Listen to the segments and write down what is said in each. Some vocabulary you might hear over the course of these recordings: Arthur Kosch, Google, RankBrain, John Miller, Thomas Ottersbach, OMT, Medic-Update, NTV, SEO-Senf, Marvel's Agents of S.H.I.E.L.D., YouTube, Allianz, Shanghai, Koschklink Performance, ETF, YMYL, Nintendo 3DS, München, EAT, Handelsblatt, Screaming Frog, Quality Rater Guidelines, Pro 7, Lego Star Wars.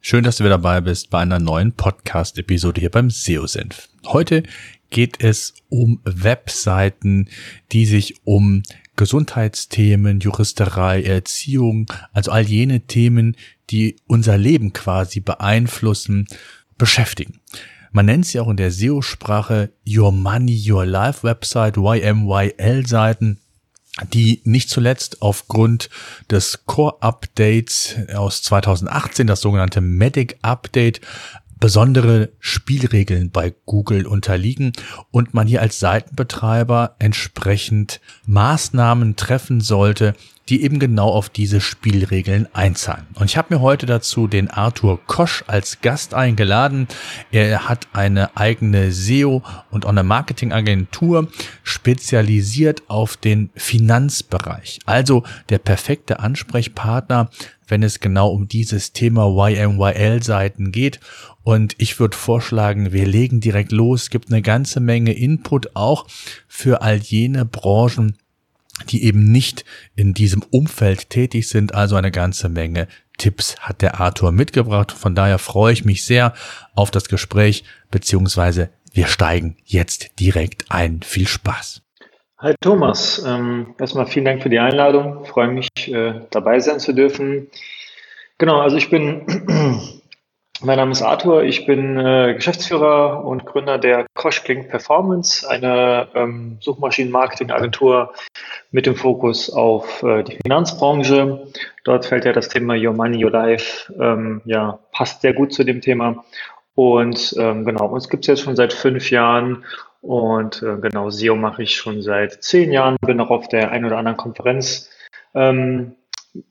Schön, dass du wieder dabei bist bei einer neuen Podcast-Episode hier beim SEO-Senf. Heute geht es um Webseiten, die sich um Gesundheitsthemen, Juristerei, Erziehung, also all jene Themen, die unser Leben quasi beeinflussen, beschäftigen. Man nennt sie auch in der SEO-Sprache Your Money, Your Life Website, YMYL-Seiten, die nicht zuletzt aufgrund des Core-Updates aus 2018, das sogenannte Medic-Update, besondere Spielregeln bei Google unterliegen und man hier als Seitenbetreiber entsprechend Maßnahmen treffen sollte, die eben genau auf diese Spielregeln einzahlen. Und ich habe mir heute dazu den Arthur Kosch als Gast eingeladen. Er hat eine eigene SEO- und Online-Marketing-Agentur, spezialisiert auf den Finanzbereich. Also der perfekte Ansprechpartner, wenn es genau um dieses Thema YMYL-Seiten geht. Und ich würde vorschlagen, wir legen direkt los. Es gibt eine ganze Menge Input auch für all jene Branchen, die eben nicht in diesem Umfeld tätig sind. Also eine ganze Menge Tipps hat der Arthur mitgebracht. Von daher freue ich mich sehr auf das Gespräch, beziehungsweise wir steigen jetzt direkt ein. Viel Spaß. Hi Thomas, erstmal vielen Dank für die Einladung. Ich freue mich, dabei sein zu dürfen. Genau, also mein Name ist Arthur, ich bin Geschäftsführer und Gründer der Koschklink Performance, eine Suchmaschinen-Marketing-Agentur mit dem Fokus auf die Finanzbranche. Dort fällt ja das Thema Your Money, Your Life, passt sehr gut zu dem Thema. Und uns gibt es jetzt schon seit 5 Jahren und SEO mache ich schon seit 10 Jahren, bin auch auf der einen oder anderen Konferenz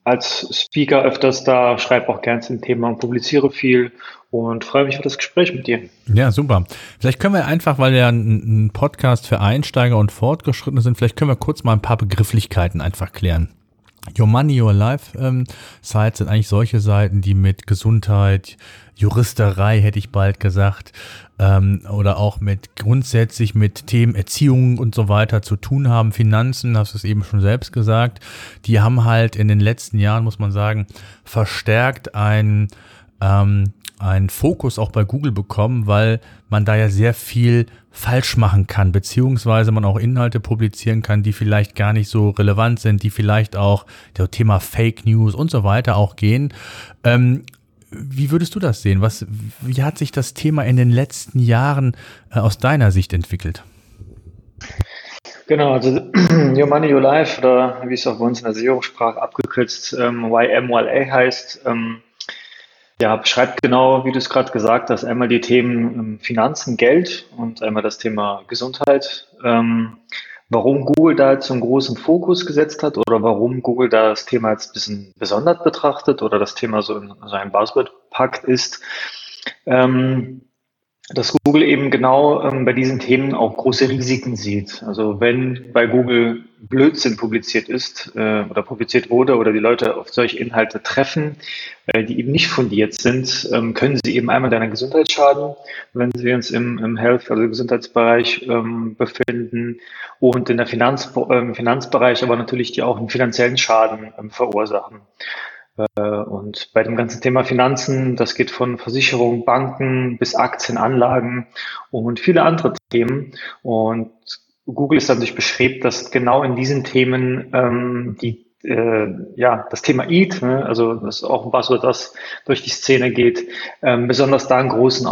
als Speaker öfters da, schreibe auch gern zum Thema und publiziere viel und freue mich auf das Gespräch mit dir. Ja, super. Vielleicht können wir einfach, weil wir ein Podcast für Einsteiger und Fortgeschrittene sind, vielleicht können wir kurz mal ein paar Begrifflichkeiten einfach klären. Your Money, Your Life Sites sind eigentlich solche Seiten, die mit Gesundheit, Juristerei, hätte ich bald gesagt, oder auch grundsätzlich mit Themen Erziehung und so weiter zu tun haben. Finanzen, hast du es eben schon selbst gesagt, die haben halt in den letzten Jahren, muss man sagen, verstärkt einen Fokus auch bei Google bekommen, weil man da ja sehr viel falsch machen kann, beziehungsweise man auch Inhalte publizieren kann, die vielleicht gar nicht so relevant sind, die vielleicht auch das Thema Fake News und so weiter auch gehen. Wie würdest du das sehen? Wie hat sich das Thema in den letzten Jahren aus deiner Sicht entwickelt? Genau, also Your Money, Your Life oder wie es auch bei uns in der SEO-Sprache abgekürzt YMYL heißt, beschreibt genau, wie du es gerade gesagt hast, einmal die Themen Finanzen, Geld und einmal das Thema Gesundheit. Warum Google da jetzt so einen großen Fokus gesetzt hat oder warum Google da das Thema jetzt ein bisschen besonders betrachtet oder das Thema so in seinen Buzzword packt, ist, dass Google eben genau bei diesen Themen auch große Risiken sieht. Also wenn bei Google Blödsinn publiziert ist oder publiziert wurde oder die Leute auf solche Inhalte treffen, die eben nicht fundiert sind, können sie eben einmal deiner Gesundheit schaden, wenn wir uns im Health, also im Gesundheitsbereich befinden und in der Finanzbereich, aber natürlich die auch einen finanziellen Schaden verursachen. Und bei dem ganzen Thema Finanzen, das geht von Versicherungen, Banken bis Aktienanlagen und viele andere Themen. Und Google ist dadurch bestrebt, dass genau in diesen Themen das Thema EAT, also das ist auch ein Buzzword, das durch die Szene geht, besonders da einen großen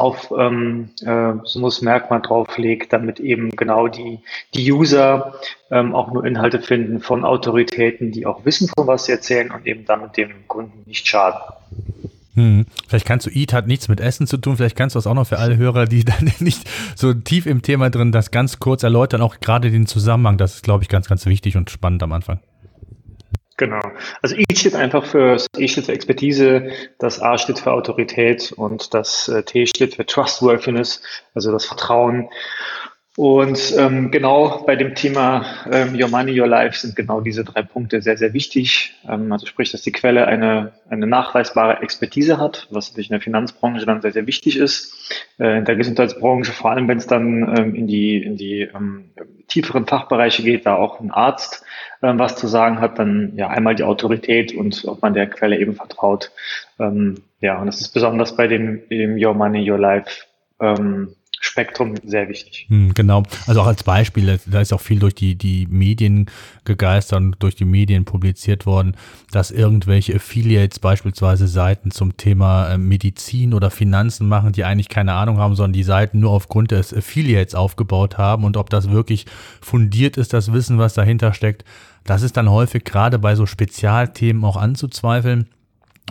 Merkmal drauf legt, damit eben genau die User auch nur Inhalte finden von Autoritäten, die auch wissen, von was sie erzählen und eben damit dem Kunden nicht schaden. Vielleicht kannst du, EAT hat nichts mit Essen zu tun, vielleicht kannst du das auch noch für alle Hörer, die dann nicht so tief im Thema drin, das ganz kurz erläutern, auch gerade den Zusammenhang, das ist, glaube ich, ganz, ganz wichtig und spannend am Anfang. Genau. Also I steht einfach für, E steht für Expertise, das A steht für Autorität und das T steht für Trustworthiness, also das Vertrauen. Und genau bei dem Thema Your Money, Your Life sind genau diese drei Punkte sehr, sehr wichtig. Also sprich, dass die Quelle eine nachweisbare Expertise hat, was natürlich in der Finanzbranche dann sehr, sehr wichtig ist. In der Gesundheitsbranche, vor allem wenn es dann in die tieferen Fachbereiche geht, da auch ein Arzt was zu sagen hat, dann ja einmal die Autorität und ob man der Quelle eben vertraut. Ja, und das ist besonders bei dem Your Money, Your Life Spektrum sehr wichtig. Genau, also auch als Beispiel, da ist auch viel durch die Medien gegeistert und durch die Medien publiziert worden, dass irgendwelche Affiliates beispielsweise Seiten zum Thema Medizin oder Finanzen machen, die eigentlich keine Ahnung haben, sondern die Seiten nur aufgrund des Affiliates aufgebaut haben, und ob das wirklich fundiert ist, das Wissen, was dahinter steckt, das ist dann häufig gerade bei so Spezialthemen auch anzuzweifeln.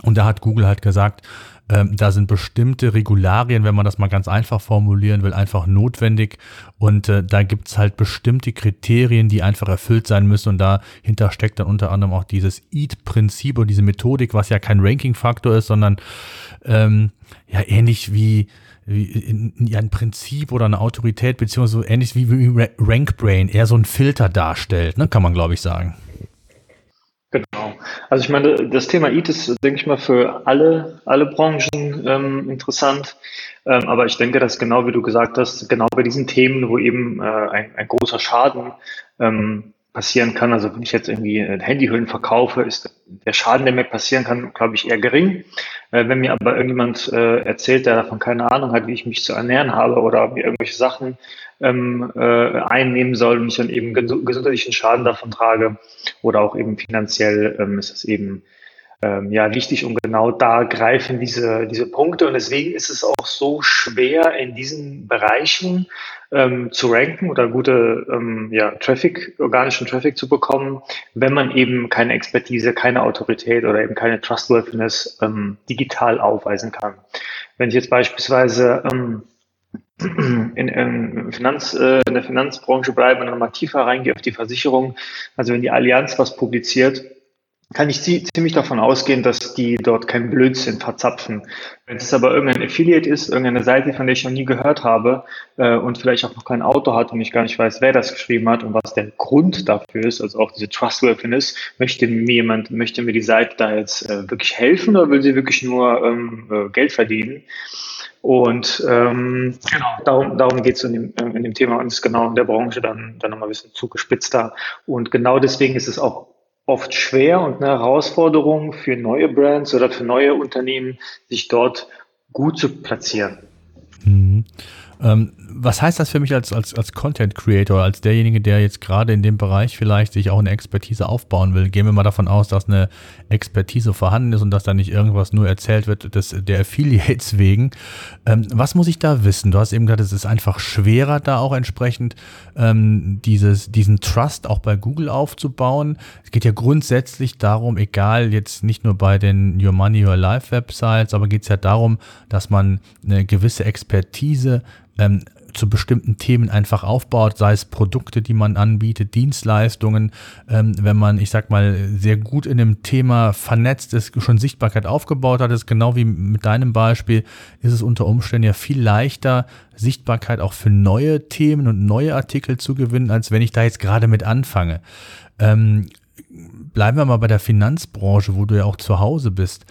Und da hat Google halt gesagt, da sind bestimmte Regularien, wenn man das mal ganz einfach formulieren will, einfach notwendig, und da gibt es halt bestimmte Kriterien, die einfach erfüllt sein müssen, und dahinter steckt dann unter anderem auch dieses EAT-Prinzip und diese Methodik, was ja kein Ranking-Faktor ist, sondern ja ähnlich wie ein Prinzip oder eine Autorität, beziehungsweise ähnlich wie RankBrain, eher so ein Filter darstellt, ne, kann man glaube ich sagen. Genau. Also ich meine, das Thema EAT ist, denke ich mal, für alle Branchen interessant. Aber ich denke, dass genau wie du gesagt hast, genau bei diesen Themen, wo eben ein großer Schaden passieren kann, also wenn ich jetzt irgendwie Handyhüllen verkaufe, ist der Schaden, der mir passieren kann, glaube ich, eher gering. Wenn mir aber irgendjemand erzählt, der davon keine Ahnung hat, wie ich mich zu ernähren habe oder mir irgendwelche Sachen einnehmen soll und ich dann eben gesundheitlichen Schaden davon trage oder auch eben finanziell, ist das eben ja wichtig, und genau da greifen diese Punkte, und deswegen ist es auch so schwer, in diesen Bereichen zu ranken oder gute organischen Traffic zu bekommen, wenn man eben keine Expertise, keine Autorität oder eben keine Trustworthiness digital aufweisen kann. Wenn ich jetzt beispielsweise in der Finanzbranche bleibe und nochmal tiefer reingehe auf die Versicherung, also wenn die Allianz was publiziert, kann ich ziemlich davon ausgehen, dass die dort keinen Blödsinn verzapfen. Wenn es aber irgendein Affiliate ist, irgendeine Seite, von der ich noch nie gehört habe und vielleicht auch noch kein Autor hat und ich gar nicht weiß, wer das geschrieben hat und was der Grund dafür ist, also auch diese Trustworthiness, möchte mir die Seite da jetzt wirklich helfen oder will sie wirklich nur Geld verdienen? Und genau, darum geht es in dem Thema, und ist genau in der Branche dann nochmal ein bisschen zugespitzter. Und genau deswegen ist es auch oft schwer und eine Herausforderung für neue Brands oder für neue Unternehmen, sich dort gut zu platzieren. Mhm. Was heißt das für mich als Content Creator, als derjenige, der jetzt gerade in dem Bereich vielleicht sich auch eine Expertise aufbauen will? Gehen wir mal davon aus, dass eine Expertise vorhanden ist und dass da nicht irgendwas nur erzählt wird, der Affiliates wegen. Was muss ich da wissen? Du hast eben gesagt, es ist einfach schwerer, da auch entsprechend diesen Trust auch bei Google aufzubauen. Es geht ja grundsätzlich darum, egal jetzt nicht nur bei den Your Money, Your Life Websites, aber geht es ja darum, dass man eine gewisse Expertise zu bestimmten Themen einfach aufbaut, sei es Produkte, die man anbietet, Dienstleistungen, wenn man, ich sag mal, sehr gut in dem Thema vernetzt ist, schon Sichtbarkeit aufgebaut hat, ist genau wie mit deinem Beispiel, ist es unter Umständen ja viel leichter, Sichtbarkeit auch für neue Themen und neue Artikel zu gewinnen, als wenn ich da jetzt gerade mit anfange. Bleiben wir mal bei der Finanzbranche, wo du ja auch zu Hause bist.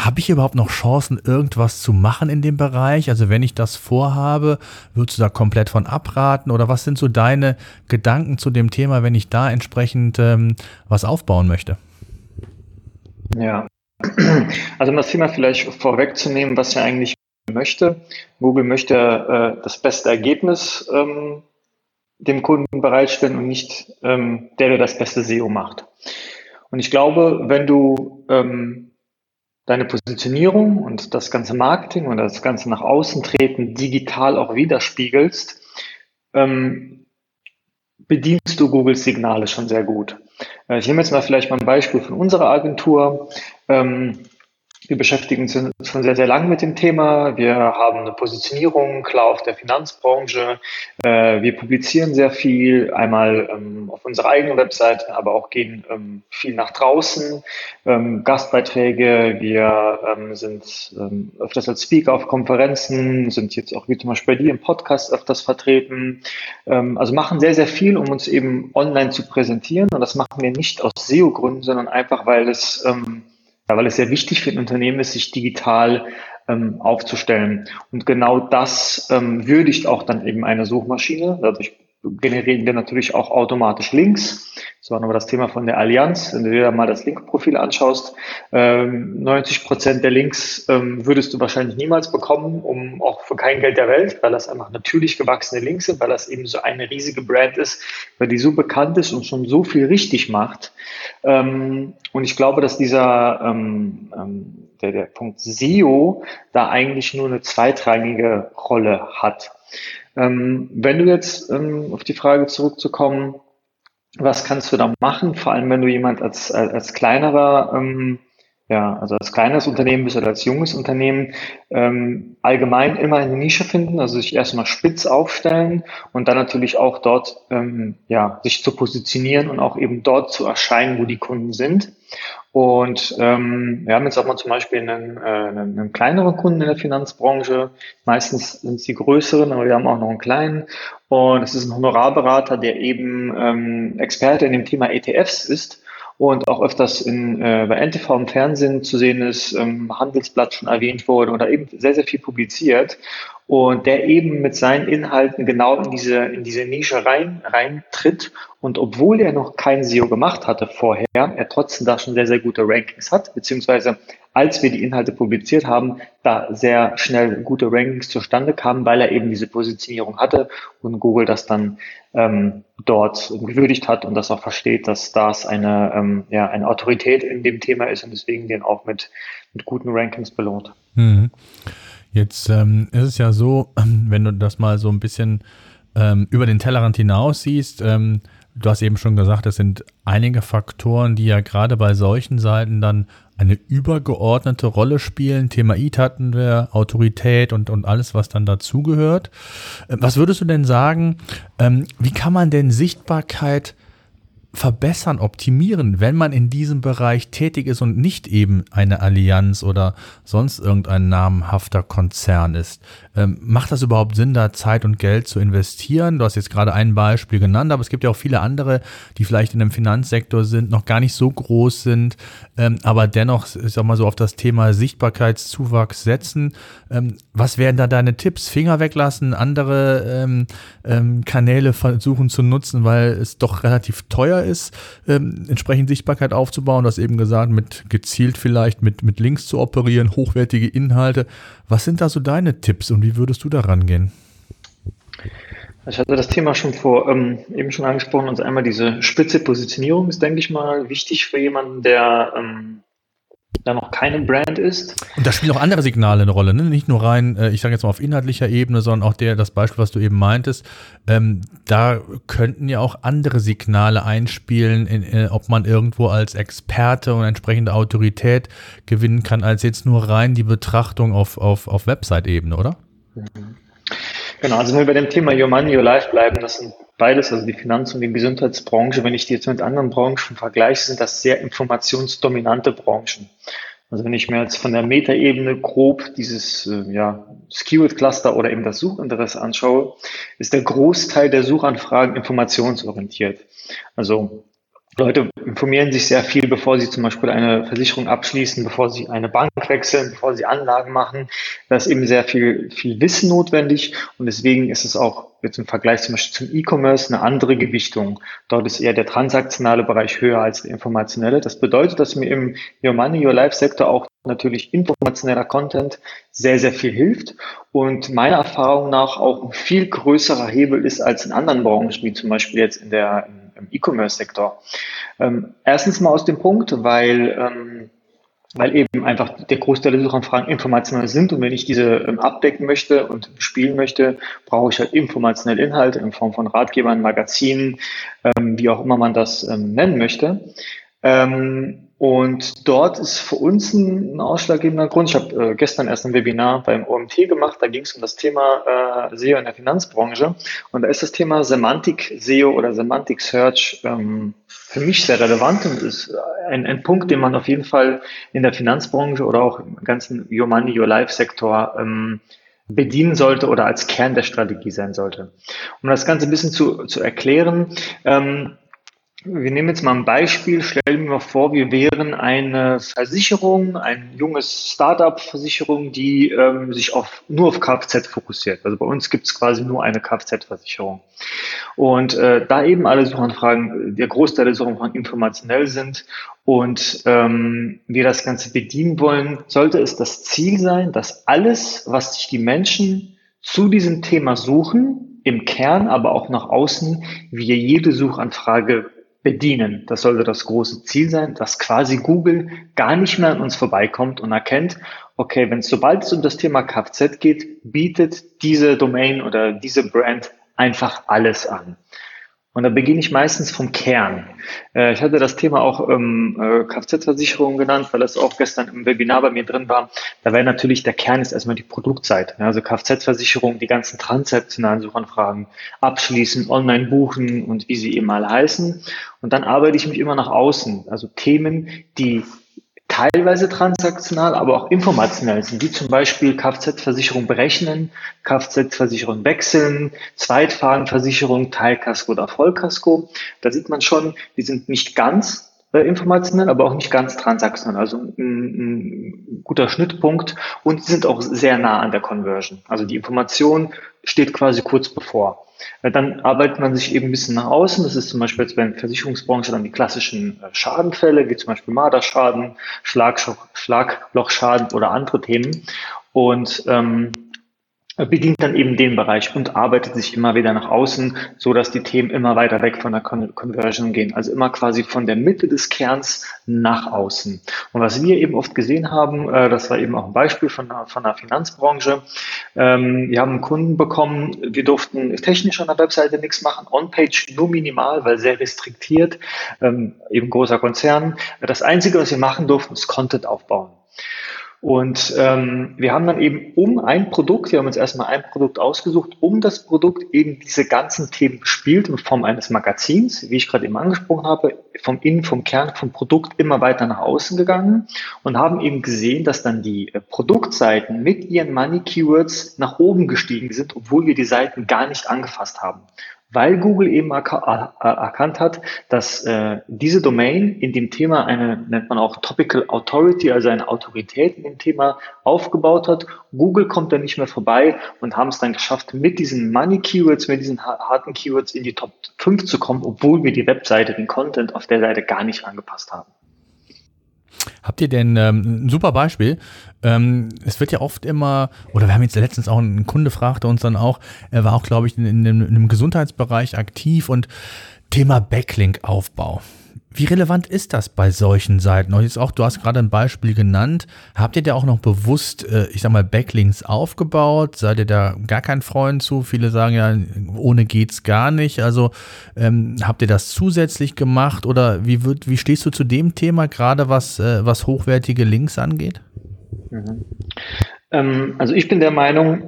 Habe ich überhaupt noch Chancen, irgendwas zu machen in dem Bereich? Also wenn ich das vorhabe, würdest du da komplett von abraten? Oder was sind so deine Gedanken zu dem Thema, wenn ich da entsprechend was aufbauen möchte? Ja, also um das Thema vielleicht vorwegzunehmen, was er eigentlich möchte. Google möchte das beste Ergebnis dem Kunden bereitstellen und nicht der das beste SEO macht. Und ich glaube, wenn du deine Positionierung und das ganze Marketing und das ganze nach außen treten digital auch widerspiegelst, bedienst du Googles Signale schon sehr gut. Ich nehme jetzt mal vielleicht mal ein Beispiel von unserer Agentur. Wir beschäftigen uns schon sehr, sehr lange mit dem Thema. Wir haben eine Positionierung, klar, auf der Finanzbranche. Wir publizieren sehr viel, einmal auf unserer eigenen Website, aber auch gehen viel nach draußen. Gastbeiträge, wir sind öfters als Speaker auf Konferenzen, sind jetzt auch wie zum Beispiel bei dir im Podcast öfters vertreten. Also machen sehr, sehr viel, um uns eben online zu präsentieren. Und das machen wir nicht aus SEO-Gründen, sondern einfach, weil es sehr wichtig für ein Unternehmen ist, sich digital aufzustellen. Und genau das würdigt auch dann eben eine Suchmaschine. Dadurch generieren wir natürlich auch automatisch Links. Das war nochmal das Thema von der Allianz. Wenn du dir mal das Linkprofil anschaust, 90% der Links würdest du wahrscheinlich niemals bekommen, auch für kein Geld der Welt, weil das einfach natürlich gewachsene Links sind, weil das eben so eine riesige Brand ist, weil die so bekannt ist und schon so viel richtig macht. Und ich glaube, dass der Punkt SEO da eigentlich nur eine zweitrangige Rolle hat. Wenn du jetzt, auf die Frage zurückzukommen, was kannst du da machen, vor allem wenn du jemand als kleineres Unternehmen bist oder als junges Unternehmen, allgemein immer eine Nische finden, also sich erstmal spitz aufstellen und dann natürlich auch dort sich zu positionieren und auch eben dort zu erscheinen, wo die Kunden sind. Und wir haben jetzt auch mal zum Beispiel einen kleineren Kunden in der Finanzbranche, meistens sind es die größeren, aber wir haben auch noch einen kleinen, und es ist ein Honorarberater, der eben Experte in dem Thema ETFs ist und auch öfters bei NTV im Fernsehen zu sehen ist, Handelsblatt schon erwähnt wurde oder eben sehr, sehr viel publiziert, und der eben mit seinen Inhalten genau in diese Nische reintritt, und obwohl er noch kein SEO gemacht hatte vorher, er trotzdem da schon sehr, sehr gute Rankings hat, beziehungsweise als wir die Inhalte publiziert haben, da sehr schnell gute Rankings zustande kamen, weil er eben diese Positionierung hatte und Google das dann dort gewürdigt hat und das auch versteht, dass das eine Autorität in dem Thema ist und deswegen den auch mit guten Rankings belohnt. Mhm. Jetzt ist es ja so, wenn du das mal so ein bisschen über den Tellerrand hinaus siehst, du hast eben schon gesagt, es sind einige Faktoren, die ja gerade bei solchen Seiten dann eine übergeordnete Rolle spielen. Thema EAT hatten wir, Autorität und alles, was dann dazugehört. Was würdest du denn sagen, wie kann man denn Sichtbarkeit verbessern, optimieren, wenn man in diesem Bereich tätig ist und nicht eben eine Allianz oder sonst irgendein namhafter Konzern ist? Macht das überhaupt Sinn, da Zeit und Geld zu investieren? Du hast jetzt gerade ein Beispiel genannt, aber es gibt ja auch viele andere, die vielleicht in dem Finanzsektor sind, noch gar nicht so groß sind, aber dennoch, ich sag mal so, auf das Thema Sichtbarkeitszuwachs setzen. Was wären da deine Tipps? Finger weglassen, andere Kanäle versuchen zu nutzen, weil es doch relativ teuer ist, entsprechend Sichtbarkeit aufzubauen. Du hast eben gesagt, mit gezielt vielleicht mit Links zu operieren, hochwertige Inhalte. Was sind da so deine Tipps und wie würdest du da rangehen? Ich hatte das Thema schon eben schon angesprochen, und einmal diese spitze Positionierung ist, denke ich mal, wichtig für jemanden, der da noch keine Brand ist. Und da spielen auch andere Signale eine Rolle, ne? Nicht nur rein, ich sage jetzt mal auf inhaltlicher Ebene, sondern auch das Beispiel, was du eben meintest, da könnten ja auch andere Signale einspielen, ob man irgendwo als Experte und entsprechende Autorität gewinnen kann, als jetzt nur rein die Betrachtung auf Website-Ebene, oder? Mhm. Genau, also wenn wir bei dem Thema Your Money, Your Life bleiben, das sind beides, also die Finanz- und die Gesundheitsbranche, wenn ich die jetzt mit anderen Branchen vergleiche, sind das sehr informationsdominante Branchen. Also wenn ich mir jetzt von der Metaebene grob dieses Keyword Cluster oder eben das Suchinteresse anschaue, ist der Großteil der Suchanfragen informationsorientiert. Also Leute informieren sich sehr viel, bevor sie zum Beispiel eine Versicherung abschließen, bevor sie eine Bank wechseln, bevor sie Anlagen machen. Da ist eben sehr viel Wissen notwendig, und deswegen ist es auch jetzt im Vergleich zum Beispiel zum E-Commerce eine andere Gewichtung. Dort ist eher der transaktionale Bereich höher als der informationelle. Das bedeutet, dass mir im Your Money, Your Life Sektor auch natürlich informationeller Content sehr, sehr viel hilft und meiner Erfahrung nach auch ein viel größerer Hebel ist als in anderen Branchen, wie zum Beispiel jetzt im E-Commerce-Sektor. Erstens mal aus dem Punkt, weil eben einfach der Großteil der Suchanfragen informationell sind, und wenn ich diese abdecken möchte und spielen möchte, brauche ich halt informationelle Inhalte in Form von Ratgebern, Magazinen, wie auch immer man das nennen möchte. Und dort ist für uns ein ausschlaggebender Grund. Ich habe gestern erst ein Webinar beim OMT gemacht, da ging es um das Thema SEO in der Finanzbranche. Und da ist das Thema Semantik-SEO oder Semantik-Search für mich sehr relevant und ist ein Punkt, den man auf jeden Fall in der Finanzbranche oder auch im ganzen Your Money, Your Life-Sektor bedienen sollte oder als Kern der Strategie sein sollte. Um das Ganze ein bisschen zu erklären, wir nehmen jetzt mal ein Beispiel, stellen wir mal vor, wir wären eine Versicherung, ein junges Startup-Versicherung, die sich nur auf Kfz fokussiert. Also bei uns gibt es quasi nur eine Kfz-Versicherung. Und da eben alle Suchanfragen, der Großteil der Suchanfragen informationell sind und wir das Ganze bedienen wollen, sollte es das Ziel sein, dass alles, was sich die Menschen zu diesem Thema suchen, im Kern, aber auch nach außen, wir jede Suchanfrage bedienen. Das sollte das große Ziel sein, dass quasi Google gar nicht mehr an uns vorbeikommt und erkennt, okay, sobald es um das Thema Kfz geht, bietet diese Domain oder diese Brand einfach alles an. Und da beginne ich meistens vom Kern. Ich hatte das Thema auch Kfz-Versicherung genannt, weil das auch gestern im Webinar bei mir drin war. Da wäre natürlich der Kern ist erstmal die Produktseite. Also Kfz-Versicherung, die ganzen transaktionalen Suchanfragen abschließen, online buchen und wie sie eben alle heißen. Und dann arbeite ich mich immer nach außen. Also Themen, die teilweise transaktional, aber auch informational sind, wie zum Beispiel Kfz-Versicherung berechnen, Kfz-Versicherung wechseln, Zweitfahrenversicherung, Teilkasko oder Vollkasko. Da sieht man schon, die sind nicht ganz informational, aber auch nicht ganz transaktional. Also ein guter Schnittpunkt und sind auch sehr nah an der Conversion. Also die Information steht quasi kurz bevor. Dann arbeitet man sich eben ein bisschen nach außen. Das ist zum Beispiel jetzt bei der Versicherungsbranche dann die klassischen Schadenfälle, wie zum Beispiel Marderschaden, Schlaglochschaden oder andere Themen und bedient dann eben den Bereich und arbeitet sich immer wieder nach außen, so dass die Themen immer weiter weg von der Conversion gehen. Also immer quasi von der Mitte des Kerns nach außen. Und was wir eben oft gesehen haben, das war eben auch ein Beispiel von der Finanzbranche. Wir haben einen Kunden bekommen, wir durften technisch an der Webseite nichts machen, On-Page nur minimal, weil sehr restriktiert, eben großer Konzern. Das Einzige, was wir machen durften, ist Content aufbauen. Und wir haben dann eben wir haben uns erstmal ein Produkt ausgesucht, um das Produkt eben diese ganzen Themen bespielt in Form eines Magazins, wie ich gerade eben angesprochen habe, vom Kern, vom Produkt immer weiter nach außen gegangen und haben eben gesehen, dass dann die Produktseiten mit ihren Money-Keywords nach oben gestiegen sind, obwohl wir die Seiten gar nicht angefasst haben. Weil Google eben erkannt hat, dass diese Domain in dem Thema nennt man auch Topical Authority, also eine Autorität in dem Thema aufgebaut hat. Google kommt da nicht mehr vorbei und haben es dann geschafft, mit diesen Money-Keywords, mit diesen harten Keywords in die Top 5 zu kommen, obwohl wir die Webseite, den Content auf der Seite gar nicht angepasst haben. Habt ihr denn ein super Beispiel? Es wird ja oft immer, oder wir haben jetzt letztens auch einen Kunde fragte uns dann auch, er war auch, glaube ich, in einem Gesundheitsbereich aktiv und Thema Backlink-Aufbau. Wie relevant ist das bei solchen Seiten? Und jetzt auch, du hast gerade ein Beispiel genannt. Habt ihr da auch noch bewusst, ich sag mal, Backlinks aufgebaut? Seid ihr da gar kein Freund zu? Viele sagen ja, ohne geht's gar nicht. Also habt ihr das zusätzlich gemacht oder wie stehst du zu dem Thema, gerade was hochwertige Links angeht? Mhm. Also ich bin der Meinung,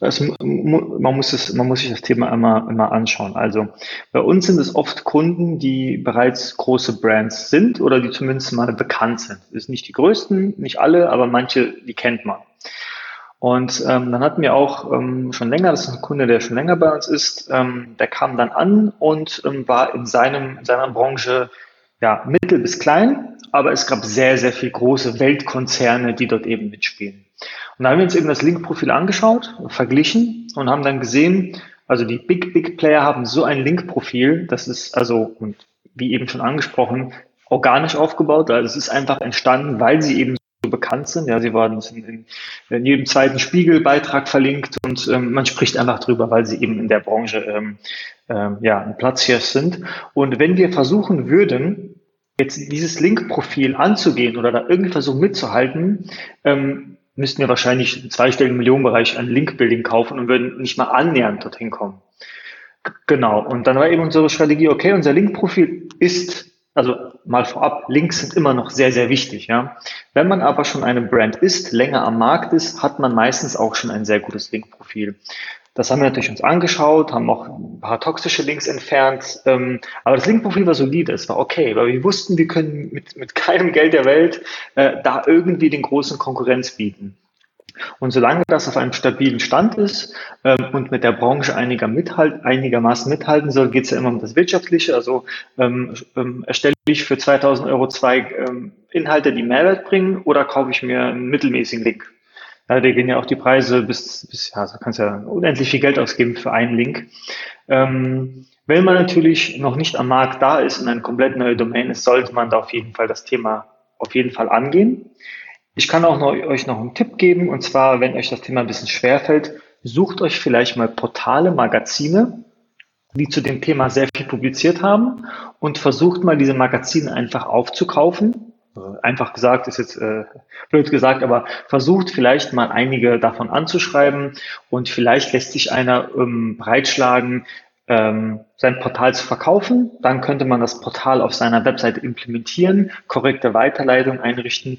man muss sich das Thema immer anschauen. Also bei uns sind es oft Kunden, die bereits große Brands sind oder die zumindest mal bekannt sind. Das sind nicht die größten, nicht alle, aber manche, die kennt man. Und dann hatten wir auch schon länger, das ist ein Kunde, der schon länger bei uns ist, der kam dann an und war in seiner Branche ja mittel bis klein, aber es gab sehr, sehr viele große Weltkonzerne, die dort eben mitspielen. Und da haben wir uns eben das Link-Profil angeschaut, verglichen und haben dann gesehen, also die Big Player haben so ein Link-Profil, das ist also, und wie eben schon angesprochen, organisch aufgebaut, also es ist einfach entstanden, weil sie eben so bekannt sind, ja, sie waren in jedem zweiten Spiegelbeitrag verlinkt und man spricht einfach drüber, weil sie eben in der Branche ein Platzhirsch sind. Und wenn wir versuchen würden, jetzt dieses Link-Profil anzugehen oder da irgendwie versuchen mitzuhalten, müssten wir wahrscheinlich im zweistelligen Millionenbereich an Link-Building kaufen und würden nicht mal annähernd dorthin kommen. Genau, und dann war eben unsere Strategie, okay, unser Link-Profil ist Also mal vorab, Links sind immer noch sehr, sehr wichtig. Ja. Wenn man aber schon eine Brand ist, länger am Markt ist, hat man meistens auch schon ein sehr gutes Linkprofil. Das haben wir natürlich uns angeschaut, haben auch ein paar toxische Links entfernt, aber das Linkprofil war solide, es war okay, weil wir wussten, wir können mit keinem Geld der Welt da irgendwie den großen Konkurrenz bieten. Und solange das auf einem stabilen Stand ist und mit der Branche einigermaßen mithalten soll, geht es ja immer um das Wirtschaftliche, also erstelle ich für 2.000 Euro 2 Inhalte, die Mehrwert bringen, oder kaufe ich mir einen mittelmäßigen Link? Ja, da gehen ja auch die Preise bis, du kannst ja unendlich viel Geld ausgeben für einen Link. Wenn man natürlich noch nicht am Markt da ist und eine komplett neue Domain ist, sollte man da auf jeden Fall das Thema angehen. Ich kann auch euch noch einen Tipp geben, und zwar, wenn euch das Thema ein bisschen schwerfällt, sucht euch vielleicht mal Portale, Magazine, die zu dem Thema sehr viel publiziert haben, und versucht mal, diese Magazine einfach aufzukaufen. Einfach gesagt, ist jetzt blöd gesagt, aber versucht vielleicht mal einige davon anzuschreiben, und vielleicht lässt sich einer breitschlagen, sein Portal zu verkaufen. Dann könnte man das Portal auf seiner Webseite implementieren, korrekte Weiterleitung einrichten,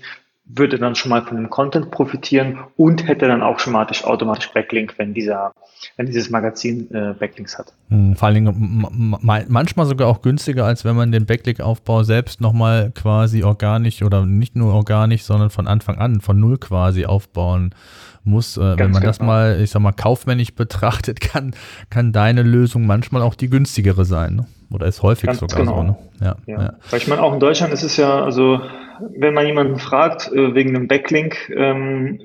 würde dann schon mal von dem Content profitieren und hätte dann auch schon mal automatisch Backlink, wenn dieses Magazin Backlinks hat. Vor allen Dingen manchmal sogar auch günstiger, als wenn man den Backlink-Aufbau selbst nochmal quasi organisch oder nicht nur organisch, sondern von Anfang an, von null quasi aufbauen muss. Wenn man das mal, ich sag mal, kaufmännisch betrachtet, kann deine Lösung manchmal auch die günstigere sein, ne? Oder ist häufig ganz sogar genau. So. Ne? Ja. Weil ich meine, auch in Deutschland ist es ja, also wenn man jemanden fragt wegen einem Backlink, in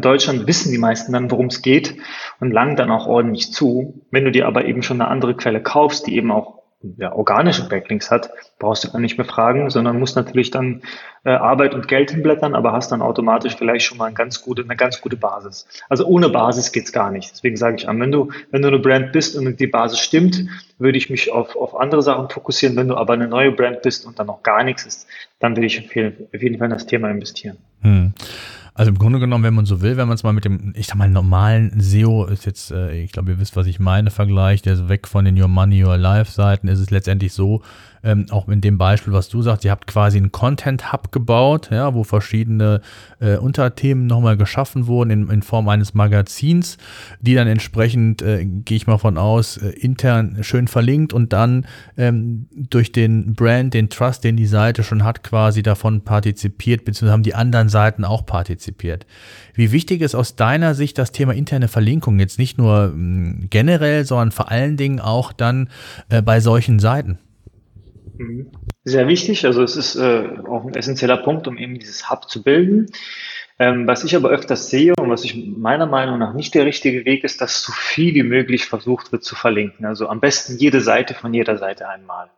Deutschland wissen die meisten dann, worum es geht, und langen dann auch ordentlich zu. Wenn du dir aber eben schon eine andere Quelle kaufst, die eben auch organische Backlinks hat, brauchst du dann nicht mehr fragen, sondern musst natürlich dann Arbeit und Geld hinblättern, aber hast dann automatisch vielleicht schon mal eine ganz gute Basis. Also ohne Basis geht's gar nicht. Deswegen sage ich an, wenn du eine Brand bist und die Basis stimmt, würde ich mich auf andere Sachen fokussieren. Wenn du aber eine neue Brand bist und dann noch gar nichts ist, dann würde ich auf jeden Fall in das Thema investieren. Also im Grunde genommen, wenn man so will, wenn man es mal mit dem, ich sag mal, normalen SEO ist jetzt, ich glaube, ihr wisst, was ich meine, vergleicht, also weg von den Your Money, Your Life Seiten, ist es letztendlich so, auch in dem Beispiel, was du sagst, ihr habt quasi einen Content-Hub gebaut, ja, wo verschiedene Unterthemen nochmal geschaffen wurden in Form eines Magazins, die dann entsprechend, gehe ich mal von aus, intern schön verlinkt und dann durch den Brand, den Trust, den die Seite schon hat, quasi davon partizipiert, beziehungsweise haben die anderen Seiten auch partizipiert. Wie wichtig ist aus deiner Sicht das Thema interne Verlinkung jetzt nicht nur generell, sondern vor allen Dingen auch dann bei solchen Seiten? Sehr wichtig, also es ist auch ein essentieller Punkt, um eben dieses Hub zu bilden. Was ich aber öfters sehe und was meiner Meinung nach nicht der richtige Weg ist, dass so viel wie möglich versucht wird zu verlinken. Also am besten jede Seite von jeder Seite einmal.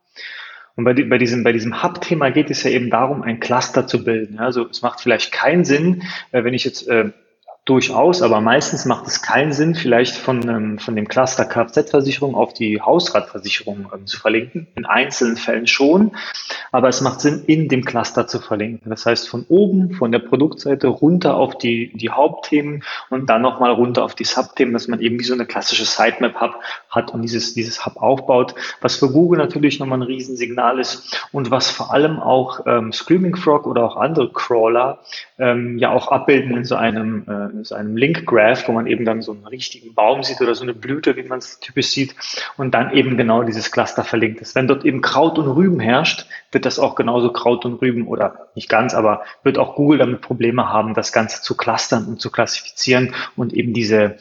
Und bei diesem Hub-Thema geht es ja eben darum, ein Cluster zu bilden. Also es macht vielleicht keinen Sinn, wenn ich jetzt durchaus, aber meistens macht es keinen Sinn, vielleicht von dem Cluster Kfz-Versicherung auf die Hausratversicherung zu verlinken. In einzelnen Fällen schon, aber es macht Sinn, in dem Cluster zu verlinken. Das heißt, von oben, von der Produktseite runter auf die Hauptthemen und dann nochmal runter auf die Subthemen, dass man eben wie so eine klassische Sitemap hat und dieses Hub aufbaut, was für Google natürlich nochmal ein Riesensignal ist und was vor allem auch Screaming Frog oder auch andere Crawler ja auch abbilden in so einem Link-Graph, wo man eben dann so einen richtigen Baum sieht oder so eine Blüte, wie man es typisch sieht, und dann eben genau dieses Cluster verlinkt ist. Wenn dort eben Kraut und Rüben herrscht, wird das auch genauso Kraut und Rüben, oder nicht ganz, aber wird auch Google damit Probleme haben, das Ganze zu clustern und zu klassifizieren und eben dieser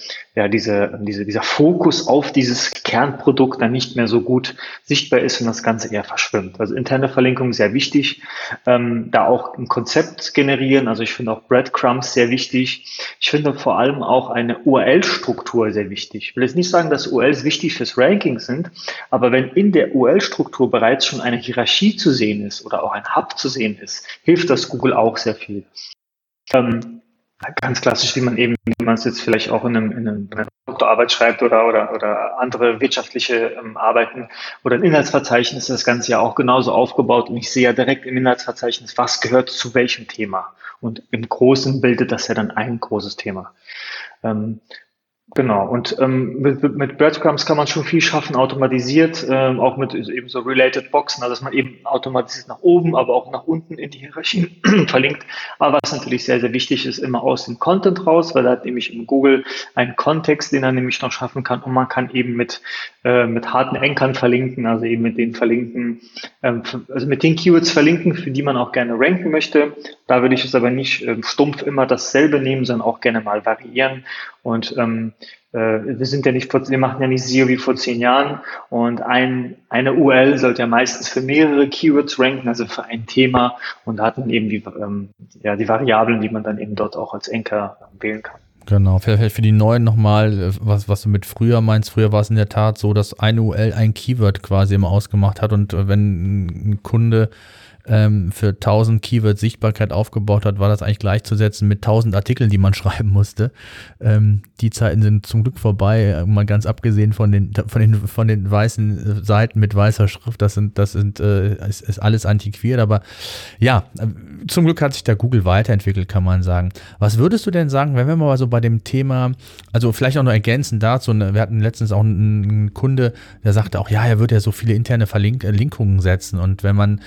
Fokus auf dieses Kernprodukt dann nicht mehr so gut sichtbar ist und das Ganze eher verschwimmt. Also interne Verlinkung sehr wichtig, da auch ein Konzept generieren, also ich finde auch Breadcrumbs sehr wichtig. Ich finde vor allem auch eine URL-Struktur sehr wichtig. Ich will jetzt nicht sagen, dass URLs wichtig fürs Ranking sind, aber wenn in der URL-Struktur bereits schon eine Hierarchie zu sehen ist oder auch ein Hub zu sehen ist, hilft das Google auch sehr viel. Ganz klassisch, wie man es jetzt vielleicht auch in einer Doktorarbeit schreibt oder andere wirtschaftliche Arbeiten oder ein Inhaltsverzeichnis, das Ganze ja auch genauso aufgebaut, und ich sehe ja direkt im Inhaltsverzeichnis, was gehört zu welchem Thema, und im Großen bildet das ja dann ein großes Thema. Genau, und mit Breadcrumbs kann man schon viel schaffen, automatisiert, auch mit eben so related Boxen, also dass man eben automatisiert nach oben, aber auch nach unten in die Hierarchien verlinkt. Aber was natürlich sehr, sehr wichtig ist, immer aus dem Content raus, weil da hat nämlich im Google einen Kontext, den er nämlich noch schaffen kann, und man kann eben mit harten Ankern verlinken, also eben mit den verlinken, also mit den Keywords verlinken, für die man auch gerne ranken möchte. Da würde ich es aber nicht stumpf immer dasselbe nehmen, sondern auch gerne mal variieren. Und wir machen ja nicht SEO wie vor 10 Jahren, und eine URL sollte ja meistens für mehrere Keywords ranken, also für ein Thema, und da hat man eben die Variablen, die man dann eben dort auch als Anchor wählen kann. Genau, vielleicht für die Neuen nochmal, was du mit früher meinst. Früher war es in der Tat so, dass eine URL ein Keyword quasi immer ausgemacht hat, und wenn ein Kunde für 1000 Keywords Sichtbarkeit aufgebaut hat, war das eigentlich gleichzusetzen mit 1000 Artikeln, die man schreiben musste. Die Zeiten sind zum Glück vorbei, mal ganz abgesehen von den weißen Seiten mit weißer Schrift. Das ist alles antiquiert, aber ja, zum Glück hat sich da Google weiterentwickelt, kann man sagen. Was würdest du denn sagen, wenn wir mal so bei dem Thema, also vielleicht auch noch ergänzend dazu, wir hatten letztens auch einen Kunde, der sagte auch, ja, er wird ja so viele interne Verlinkungen setzen, und wenn man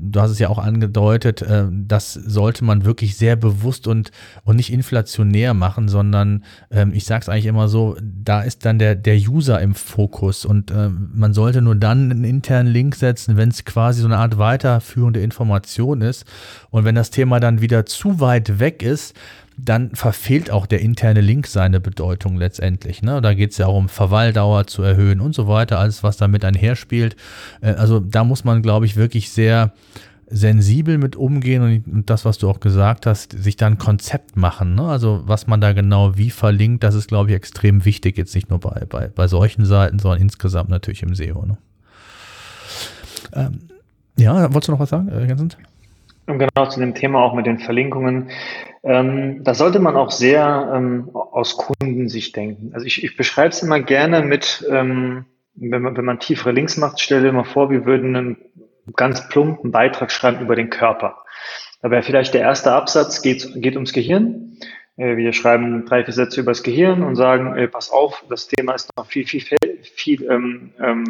du hast es ja auch angedeutet, das sollte man wirklich sehr bewusst und nicht inflationär machen, sondern ich sage es eigentlich immer so, da ist dann der User im Fokus, und man sollte nur dann einen internen Link setzen, wenn es quasi so eine Art weiterführende Information ist, und wenn das Thema dann wieder zu weit weg ist, dann verfehlt auch der interne Link seine Bedeutung letztendlich. Ne? Da geht es ja auch um Verweildauer zu erhöhen und so weiter, alles, was damit einherspielt. Also da muss man, glaube ich, wirklich sehr sensibel mit umgehen, und das, was du auch gesagt hast, sich da ein Konzept machen. Ne? Also was man da genau wie verlinkt, das ist, glaube ich, extrem wichtig, jetzt nicht nur bei solchen Seiten, sondern insgesamt natürlich im SEO. Ne? Ja, wolltest du noch was sagen, ergänzend? Genau, zu dem Thema auch mit den Verlinkungen. Da sollte man auch sehr aus Kundensicht denken. Also ich beschreibe es immer gerne mit, wenn man tiefere Links macht, stell dir mal vor, wir würden einen ganz plumpen Beitrag schreiben über den Körper. Da wäre vielleicht der erste Absatz, geht ums Gehirn. Wir schreiben 3-4 Sätze über das Gehirn und sagen, pass auf, das Thema ist noch viel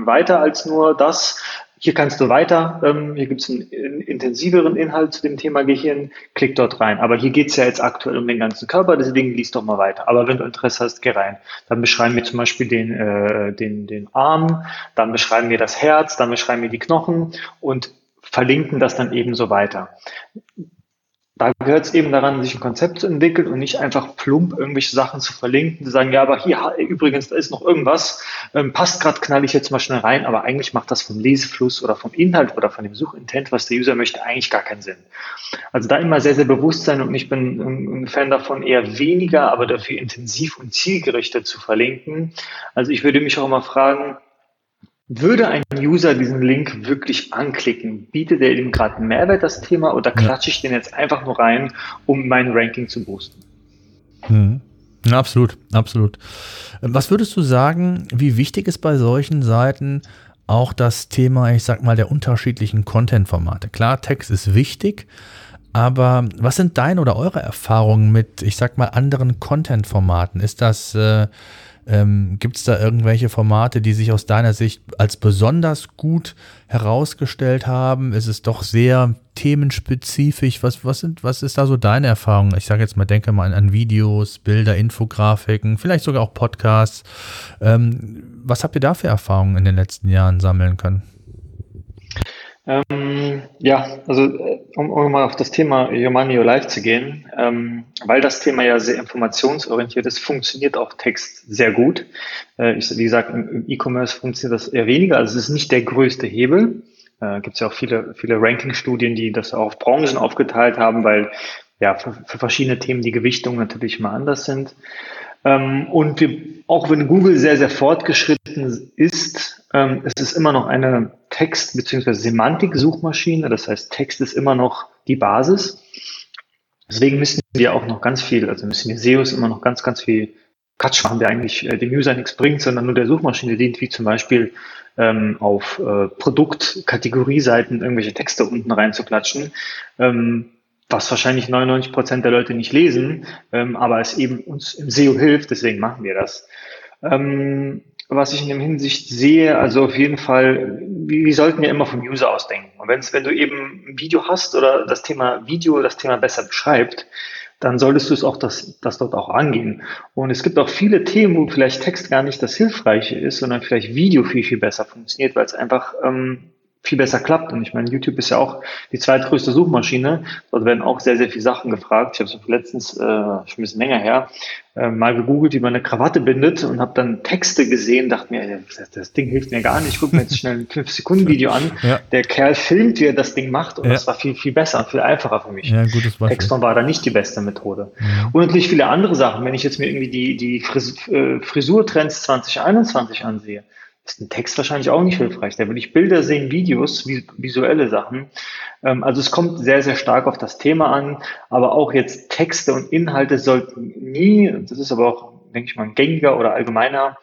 weiter als nur das. Hier kannst du weiter, hier gibt es einen intensiveren Inhalt zu dem Thema Gehirn, klick dort rein. Aber hier geht es ja jetzt aktuell um den ganzen Körper, deswegen lies doch mal weiter. Aber wenn du Interesse hast, geh rein. Dann beschreiben wir zum Beispiel den Arm, dann beschreiben wir das Herz, dann beschreiben wir die Knochen und verlinken das dann eben so weiter. Da gehört es eben daran, sich ein Konzept zu entwickeln und nicht einfach plump irgendwelche Sachen zu verlinken, zu sagen, ja, aber hier übrigens, da ist noch irgendwas, passt gerade, knall ich jetzt mal schnell rein, aber eigentlich macht das vom Lesefluss oder vom Inhalt oder von dem Suchintent, was der User möchte, eigentlich gar keinen Sinn. Also da immer sehr, sehr bewusst sein, und ich bin ein Fan davon, eher weniger, aber dafür intensiv und zielgerichtet zu verlinken. Also ich würde mich auch immer fragen, würde ein User diesen Link wirklich anklicken? Bietet er ihm gerade einen Mehrwert, das Thema, oder klatsche ich den jetzt einfach nur rein, um mein Ranking zu boosten? Mhm. Absolut, absolut. Was würdest du sagen, wie wichtig ist bei solchen Seiten auch das Thema, ich sag mal, der unterschiedlichen Content-Formate? Klar, Text ist wichtig, aber was sind deine oder eure Erfahrungen mit, ich sag mal, anderen Content-Formaten? Ist das gibt es da irgendwelche Formate, die sich aus deiner Sicht als besonders gut herausgestellt haben? Ist es doch sehr themenspezifisch? Was ist da so deine Erfahrung? Ich sage jetzt mal, denke mal an Videos, Bilder, Infografiken, vielleicht sogar auch Podcasts. Was habt ihr da für Erfahrungen in den letzten Jahren sammeln können? Um mal auf das Thema Your Money, Your Life zu gehen, weil das Thema ja sehr informationsorientiert ist, funktioniert auch Text sehr gut. Wie gesagt, im E-Commerce funktioniert das eher weniger, also es ist nicht der größte Hebel. Gibt es ja auch viele Ranking-Studien, die das auf Branchen aufgeteilt haben, weil ja für verschiedene Themen die Gewichtungen natürlich mal anders sind. Und auch wenn Google sehr, sehr fortgeschritten ist, es ist immer noch eine Text- bzw. Semantik-Suchmaschine. Das heißt, Text ist immer noch die Basis. Deswegen müssen wir auch noch ganz viel, also müssen wir SEOs immer noch ganz, ganz viel Quatsch machen, der eigentlich dem User nichts bringt, sondern nur der Suchmaschine dient, wie zum Beispiel auf Produkt-Kategorieseiten irgendwelche Texte unten reinzuklatschen. was wahrscheinlich 99% der Leute nicht lesen, aber es eben uns im SEO hilft, deswegen machen wir das. Was ich in dem Hinsicht sehe, also auf jeden Fall, wir sollten ja immer vom User ausdenken. Und wenn du eben ein Video hast oder das Thema Video das Thema besser beschreibt, dann solltest du es auch das dort auch angehen. Und es gibt auch viele Themen, wo vielleicht Text gar nicht das Hilfreiche ist, sondern vielleicht Video viel, viel besser funktioniert, weil es einfach viel besser klappt. Und ich meine, YouTube ist ja auch die zweitgrößte Suchmaschine. Dort werden auch sehr, sehr viele Sachen gefragt. Ich habe es letztens, schon ein bisschen länger her, mal gegoogelt, wie man eine Krawatte bindet und habe dann Texte gesehen, dachte mir, das Ding hilft mir gar nicht. Ich gucke mir jetzt schnell ein 5-Sekunden-Video an. Ja. Der Kerl filmt, wie er das Ding macht und ja. Das war viel, viel besser, viel einfacher für mich. Ja, Textform war da nicht die beste Methode. Ja. Und natürlich viele andere Sachen. Wenn ich jetzt mir irgendwie die Frisurtrends 2021 ansehe, ist ein Text wahrscheinlich auch nicht hilfreich. Da will ich Bilder sehen, Videos, visuelle Sachen. Also es kommt sehr, sehr stark auf das Thema an, aber auch jetzt Texte und Inhalte sollten nie, das ist aber auch, denke ich mal, ein gängiger oder allgemeiner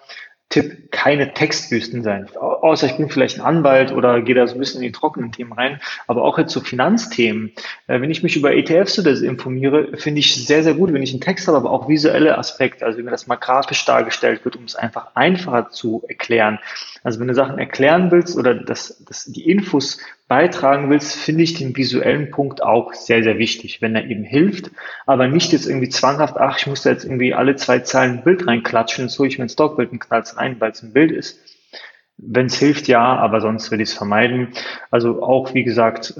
Tipp, keine Textwüsten sein. Außer ich bin vielleicht ein Anwalt oder gehe da so ein bisschen in die trockenen Themen rein, aber auch jetzt so Finanzthemen. Wenn ich mich über ETFs oder so informiere, finde ich sehr, sehr gut, wenn ich einen Text habe, aber auch visuelle Aspekte, also wenn das mal grafisch dargestellt wird, um es einfach einfacher zu erklären. Also wenn du Sachen erklären willst oder die Infos beitragen willst, finde ich den visuellen Punkt auch sehr, sehr wichtig, wenn er eben hilft, aber nicht jetzt irgendwie zwanghaft, ach, ich muss da jetzt irgendwie alle 2 Zeilen ein Bild reinklatschen, jetzt hole ich mir ein Stockbild und knall es rein, weil es ein Bild ist. Wenn es hilft, ja, aber sonst würde ich es vermeiden. Also auch, wie gesagt,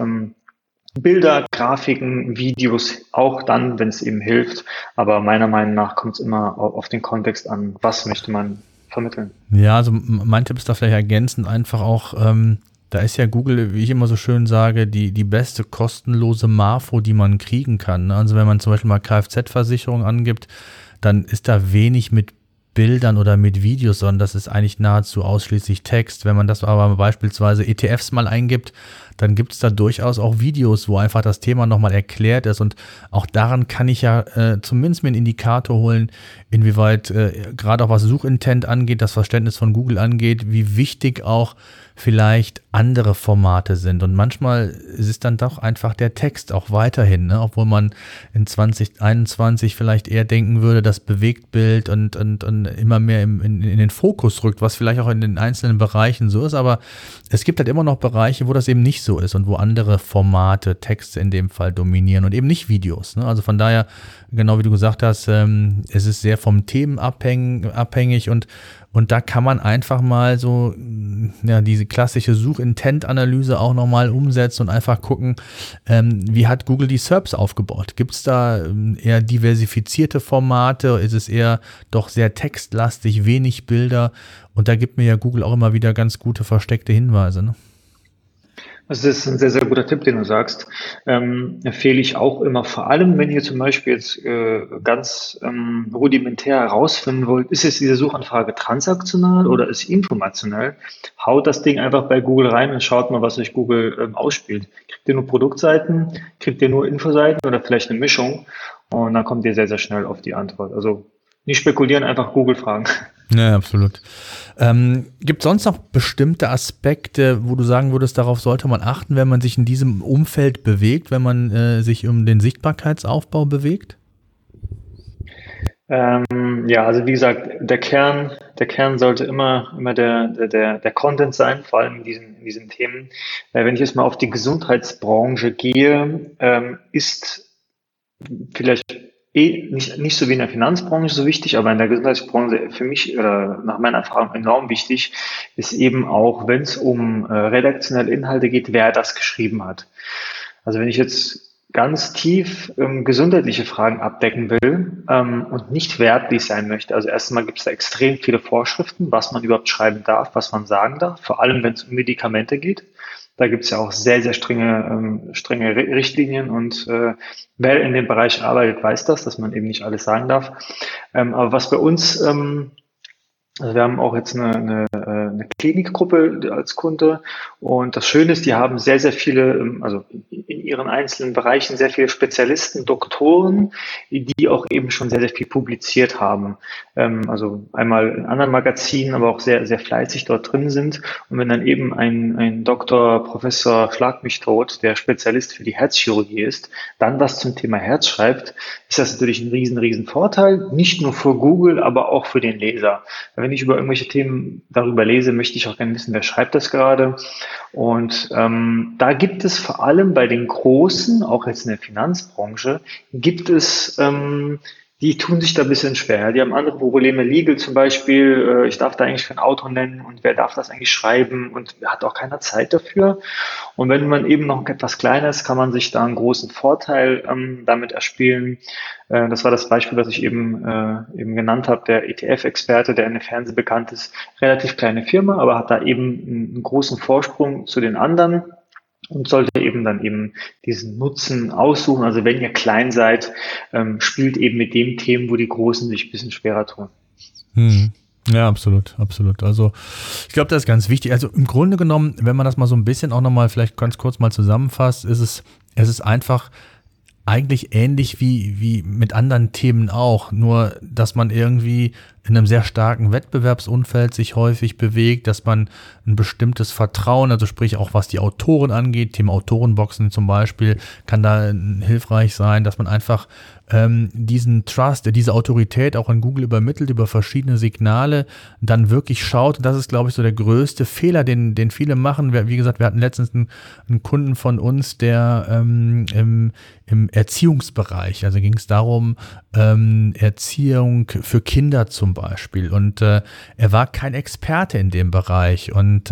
Bilder, Grafiken, Videos, auch dann, wenn es eben hilft, aber meiner Meinung nach kommt es immer auf den Kontext an, was möchte man vermitteln. Ja, also mein Tipp ist da vielleicht ergänzend einfach auch, da ist ja Google, wie ich immer so schön sage, die beste kostenlose Marfo, die man kriegen kann. Also wenn man zum Beispiel mal Kfz-Versicherung angibt, dann ist da wenig mit Bildern oder mit Videos, sondern das ist eigentlich nahezu ausschließlich Text. Wenn man das aber beispielsweise ETFs mal eingibt, dann gibt es da durchaus auch Videos, wo einfach das Thema nochmal erklärt ist. Und auch daran kann ich ja zumindest mir einen Indikator holen, inwieweit gerade auch was Suchintent angeht, das Verständnis von Google angeht, wie wichtig auch vielleicht andere Formate sind. Und manchmal ist es dann doch einfach der Text auch weiterhin, ne? Obwohl man in 2021 vielleicht eher denken würde, das Bewegtbild und immer mehr in den Fokus rückt, was vielleicht auch in den einzelnen Bereichen so ist. Aber es gibt halt immer noch Bereiche, wo das eben nicht so ist und wo andere Formate, Texte in dem Fall dominieren und eben nicht Videos, ne? Also von daher, genau wie du gesagt hast, es ist sehr vom Themen abhängig und da kann man einfach mal so, ja, diese klassische Suchintent-Analyse auch nochmal umsetzen und einfach gucken, wie hat Google die SERPs aufgebaut? Gibt es da eher diversifizierte Formate? Ist es eher doch sehr textlastig, wenig Bilder? Und da gibt mir ja Google auch immer wieder ganz gute versteckte Hinweise, ne? Also das ist ein sehr, sehr guter Tipp, den du sagst. Empfehle ich auch immer, vor allem, wenn ihr zum Beispiel jetzt ganz rudimentär herausfinden wollt, ist jetzt diese Suchanfrage transaktional oder ist informational, haut das Ding einfach bei Google rein und schaut mal, was euch Google ausspielt. Kriegt ihr nur Produktseiten, kriegt ihr nur Infoseiten oder vielleicht eine Mischung und dann kommt ihr sehr, sehr schnell auf die Antwort. Also nicht spekulieren, einfach Google fragen. Ja, absolut. Gibt es sonst noch bestimmte Aspekte, wo du sagen würdest, darauf sollte man achten, wenn man sich in diesem Umfeld bewegt, wenn man sich um den Sichtbarkeitsaufbau bewegt? Ja, also wie gesagt, der Kern sollte immer der Content sein, vor allem in diesen Themen. Wenn ich jetzt mal auf die Gesundheitsbranche gehe, ist vielleicht nicht so wie in der Finanzbranche so wichtig, aber in der Gesundheitsbranche für mich oder nach meiner Erfahrung enorm wichtig, ist eben auch, wenn es um redaktionelle Inhalte geht, wer das geschrieben hat. Also wenn ich jetzt ganz tief gesundheitliche Fragen abdecken will und nicht wertlich sein möchte, also erstmal gibt es da extrem viele Vorschriften, was man überhaupt schreiben darf, was man sagen darf, vor allem wenn es um Medikamente geht. Da gibt's ja auch sehr, sehr strenge Richtlinien und wer in dem Bereich arbeitet, weiß das, dass man eben nicht alles sagen darf. Aber was bei uns Also wir haben auch jetzt eine Klinikgruppe als Kunde und das Schöne ist, die haben sehr, sehr viele, also in ihren einzelnen Bereichen sehr viele Spezialisten, Doktoren, die auch eben schon sehr, sehr viel publiziert haben. Also einmal in anderen Magazinen, aber auch sehr, sehr fleißig dort drin sind. Und wenn dann eben ein Doktor, Professor Schlag mich tot, der Spezialist für die Herzchirurgie ist, dann was zum Thema Herz schreibt, ist das natürlich ein riesen Vorteil, nicht nur für Google, aber auch für den Leser. Wenn ich über irgendwelche Themen darüber lese, möchte ich auch gerne wissen, wer schreibt das gerade. Und da gibt es vor allem bei den Großen, auch jetzt in der Finanzbranche, gibt es, die tun sich da ein bisschen schwer. Die haben andere Probleme, Legal zum Beispiel, ich darf da eigentlich kein Autor nennen und wer darf das eigentlich schreiben und hat auch keiner Zeit dafür. Und wenn man eben noch etwas kleiner ist, kann man sich da einen großen Vorteil damit erspielen. Das war das Beispiel, was ich eben genannt habe, der ETF-Experte, der in der Fernseh bekannt ist, relativ kleine Firma, aber hat da eben einen großen Vorsprung zu den anderen und sollte eben dann eben diesen Nutzen aussuchen. Also wenn ihr klein seid, spielt eben mit den Themen, wo die Großen sich ein bisschen schwerer tun. Hm. Ja, absolut. Also ich glaube, das ist ganz wichtig. Also im Grunde genommen, wenn man das mal so ein bisschen auch nochmal vielleicht ganz kurz mal zusammenfasst, ist es einfach eigentlich ähnlich wie mit anderen Themen auch, nur dass man irgendwie in einem sehr starken Wettbewerbsumfeld sich häufig bewegt, dass man ein bestimmtes Vertrauen, also sprich auch was die Autoren angeht, Thema Autorenboxen zum Beispiel, kann da hilfreich sein, dass man einfach diesen Trust, diese Autorität auch an Google übermittelt über verschiedene Signale, dann wirklich schaut. Das ist, glaube ich, so der größte Fehler, den viele machen. Wie gesagt, wir hatten letztens einen Kunden von uns, der im Erziehungsbereich, also ging es darum, Erziehung für Kinder zum Beispiel, und er war kein Experte in dem Bereich und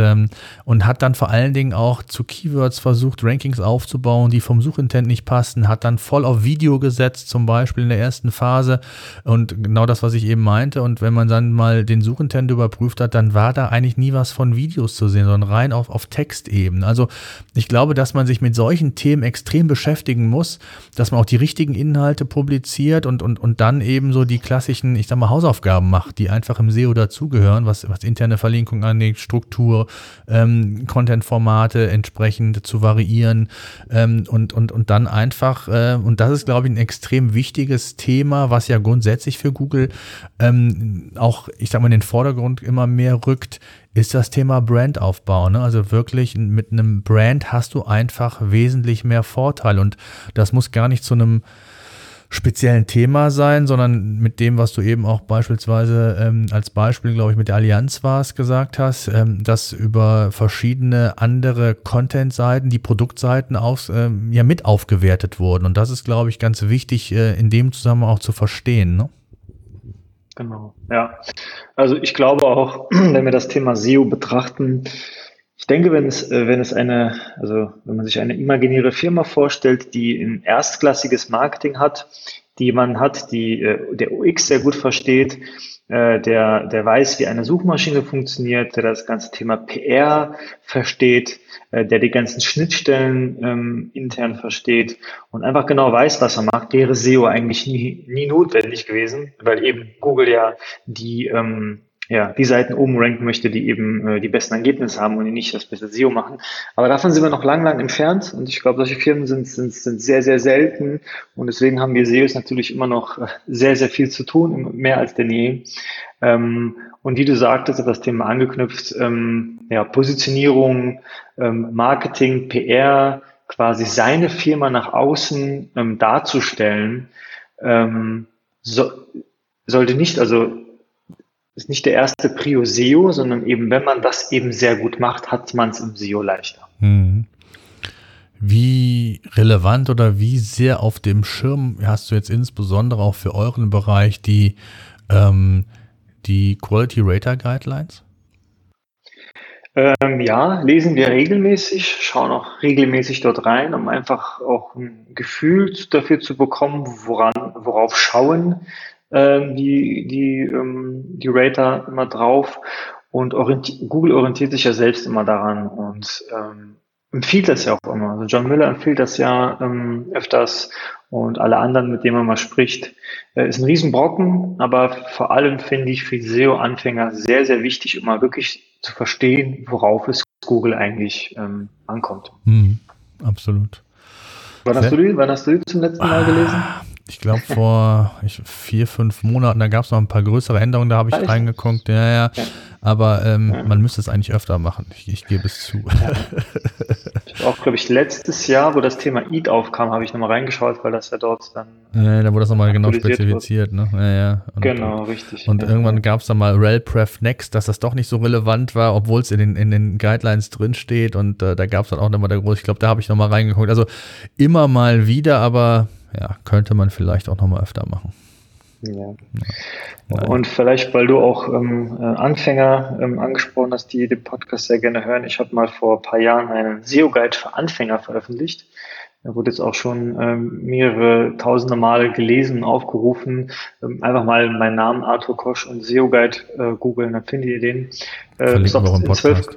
hat dann vor allen Dingen auch zu Keywords versucht, Rankings aufzubauen, die vom Suchintent nicht passen, hat dann voll auf Video gesetzt, zum Beispiel in der ersten Phase, und genau das, was ich eben meinte, und wenn man dann mal den Suchintent überprüft hat, dann war da eigentlich nie was von Videos zu sehen, sondern rein auf Textebene. Also ich glaube, dass man sich mit solchen Themen extrem beschäftigen muss, dass man auch die richtigen Inhalte publiziert und dann eben so die klassischen, ich sag mal, Hausaufgaben macht, die einfach im SEO dazugehören, was interne Verlinkung angeht, Struktur, Content-Formate entsprechend zu variieren und dann einfach, und das ist, glaube ich, ein extrem wichtiges Thema, was ja grundsätzlich für Google auch, ich sag mal, in den Vordergrund immer mehr rückt, ist das Thema Brandaufbau, ne? Also wirklich mit einem Brand hast du einfach wesentlich mehr Vorteil, und das muss gar nicht zu einem speziellen Thema sein, sondern mit dem, was du eben auch beispielsweise als Beispiel, glaube ich, mit der Allianz warst, gesagt hast, dass über verschiedene andere Content-Seiten die Produktseiten mit aufgewertet wurden, und das ist, glaube ich, ganz wichtig in dem Zusammenhang auch zu verstehen, ne? Genau, ja. Also ich glaube auch, wenn wir das Thema SEO betrachten, ich denke, wenn man sich eine imaginäre Firma vorstellt, die ein erstklassiges Marketing hat, die man hat, die der UX sehr gut versteht, der weiß, wie eine Suchmaschine funktioniert, der das ganze Thema PR versteht, der die ganzen Schnittstellen intern versteht und einfach genau weiß, was er macht, wäre SEO eigentlich nie notwendig gewesen, weil eben Google ja die Seiten oben ranken möchte, die eben die besten Ergebnisse haben und die nicht das beste SEO machen. Aber davon sind wir noch lang entfernt, und ich glaube, solche Firmen sind sehr, sehr selten, und deswegen haben wir SEOs natürlich immer noch sehr, sehr viel zu tun, mehr als denn je. Und wie du sagtest, hat das Thema angeknüpft, Positionierung, Marketing, PR, quasi seine Firma nach außen darzustellen, sollte nicht, also ist nicht der erste Prio SEO, sondern eben, wenn man das eben sehr gut macht, hat man es im SEO leichter. Mhm. Wie relevant oder wie sehr auf dem Schirm hast du jetzt insbesondere auch für euren Bereich die Quality Rater Guidelines? Lesen wir regelmäßig, schauen auch regelmäßig dort rein, um einfach auch ein Gefühl dafür zu bekommen, worauf schauen die Rater immer drauf, und Google orientiert sich ja selbst immer daran, und empfiehlt das ja auch immer. Also John Miller empfiehlt das ja öfters und alle anderen, mit denen man mal spricht. Ist ein Riesenbrocken, aber vor allem finde ich für SEO-Anfänger sehr, sehr wichtig, um mal wirklich zu verstehen, worauf es Google eigentlich ankommt. Hm, absolut. Wann hast du die zum letzten Mal gelesen? Ich glaube vor 4-5 Monaten, da gab es noch ein paar größere Änderungen, da habe ich reingeguckt. Ja. Aber man müsste es eigentlich öfter machen, ich gebe es zu. Ja. Ich habe auch, glaube ich, letztes Jahr, wo das Thema EAT aufkam, habe ich nochmal reingeschaut, weil das ja dort dann... Ja, da wurde das nochmal genau spezifiziert. Ne? Ja. Und, genau, richtig. Und irgendwann gab es dann mal RelPref Next, dass das doch nicht so relevant war, obwohl es in den Guidelines drinsteht. Und da gab es dann auch nochmal der große, ich glaube, da habe ich nochmal reingeguckt. Also immer mal wieder, aber... Ja, könnte man vielleicht auch nochmal öfter machen. Ja. Und vielleicht, weil du auch Anfänger angesprochen hast, die den Podcast sehr gerne hören. Ich habe mal vor ein paar Jahren einen SEO-Guide für Anfänger veröffentlicht. Er wurde jetzt auch schon mehrere tausende Male gelesen und aufgerufen. Einfach mal meinen Namen Arthur Kosch und SEO-Guide googeln, dann findet ihr den. Bis auf den 12.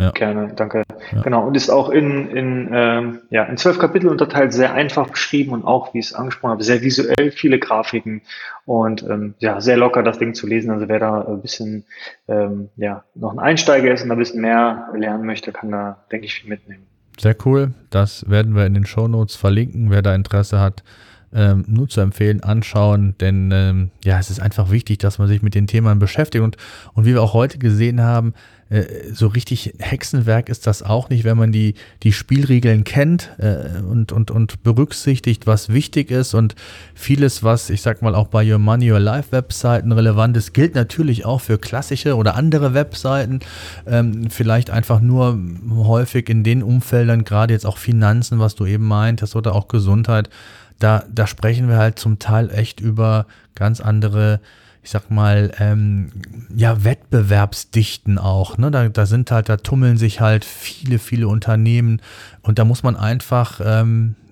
Ja. Gerne, danke. Ja. Genau, und ist auch in 12 Kapitel unterteilt, sehr einfach beschrieben und auch, wie ich es angesprochen habe, sehr visuell, viele Grafiken und sehr locker das Ding zu lesen. Also wer da ein bisschen noch ein Einsteiger ist und ein bisschen mehr lernen möchte, kann da, denke ich, viel mitnehmen. Sehr cool, das werden wir in den Shownotes verlinken, wer da Interesse hat. Nur zu empfehlen, anschauen, denn es ist einfach wichtig, dass man sich mit den Themen beschäftigt und wie wir auch heute gesehen haben, so richtig Hexenwerk ist das auch nicht, wenn man die Spielregeln kennt und berücksichtigt, was wichtig ist und vieles, was, ich sag mal, auch bei Your Money, Your Life Webseiten relevant ist, gilt natürlich auch für klassische oder andere Webseiten, vielleicht einfach nur häufig in den Umfeldern, gerade jetzt auch Finanzen, was du eben meintest, oder auch Gesundheit. Da sprechen wir halt zum Teil echt über ganz andere, ich sag mal, Wettbewerbsdichten auch. Ne? Da tummeln sich halt viele Unternehmen und da muss man einfach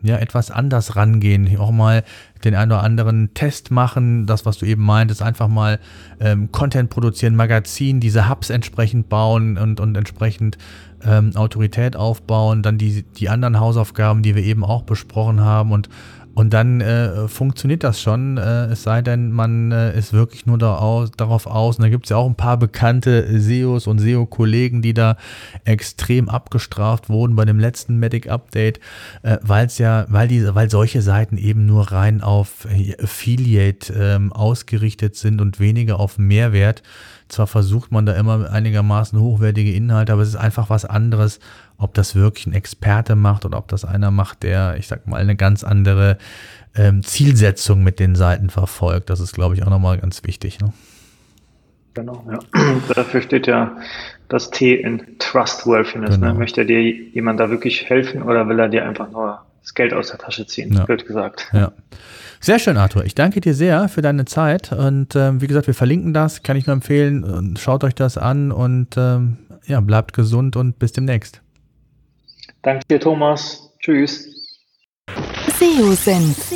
etwas anders rangehen. Auch mal den einen oder anderen Test machen, das, was du eben meintest, einfach mal Content produzieren, Magazin, diese Hubs entsprechend bauen und entsprechend Autorität aufbauen, dann die anderen Hausaufgaben, die wir eben auch besprochen haben und dann funktioniert das schon, es sei denn, man ist wirklich nur darauf aus. Und da gibt es ja auch ein paar bekannte SEOs und SEO-Kollegen, die da extrem abgestraft wurden bei dem letzten Medic-Update, weil solche Seiten eben nur rein auf Affiliate ausgerichtet sind und weniger auf Mehrwert. Zwar versucht man da immer einigermaßen hochwertige Inhalte, aber es ist einfach was anderes, ob das wirklich ein Experte macht oder ob das einer macht, der, ich sag mal, eine ganz andere Zielsetzung mit den Seiten verfolgt. Das ist, glaube ich, auch nochmal ganz wichtig. Ne? Genau, ja. Dafür steht ja das T in Trustworthiness. Genau. Ne? Möchte dir jemand da wirklich helfen oder will er dir einfach nur das Geld aus der Tasche ziehen? Ja. Blöd gesagt. Ja. Sehr schön, Arthur. Ich danke dir sehr für deine Zeit und wie gesagt, wir verlinken das, kann ich nur empfehlen. Schaut euch das an und bleibt gesund und bis demnächst. Danke dir, Thomas. Tschüss. SEO-Senf.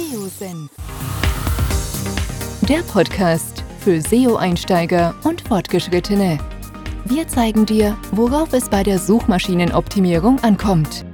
Der Podcast für SEO-Einsteiger und Fortgeschrittene. Wir zeigen dir, worauf es bei der Suchmaschinenoptimierung ankommt.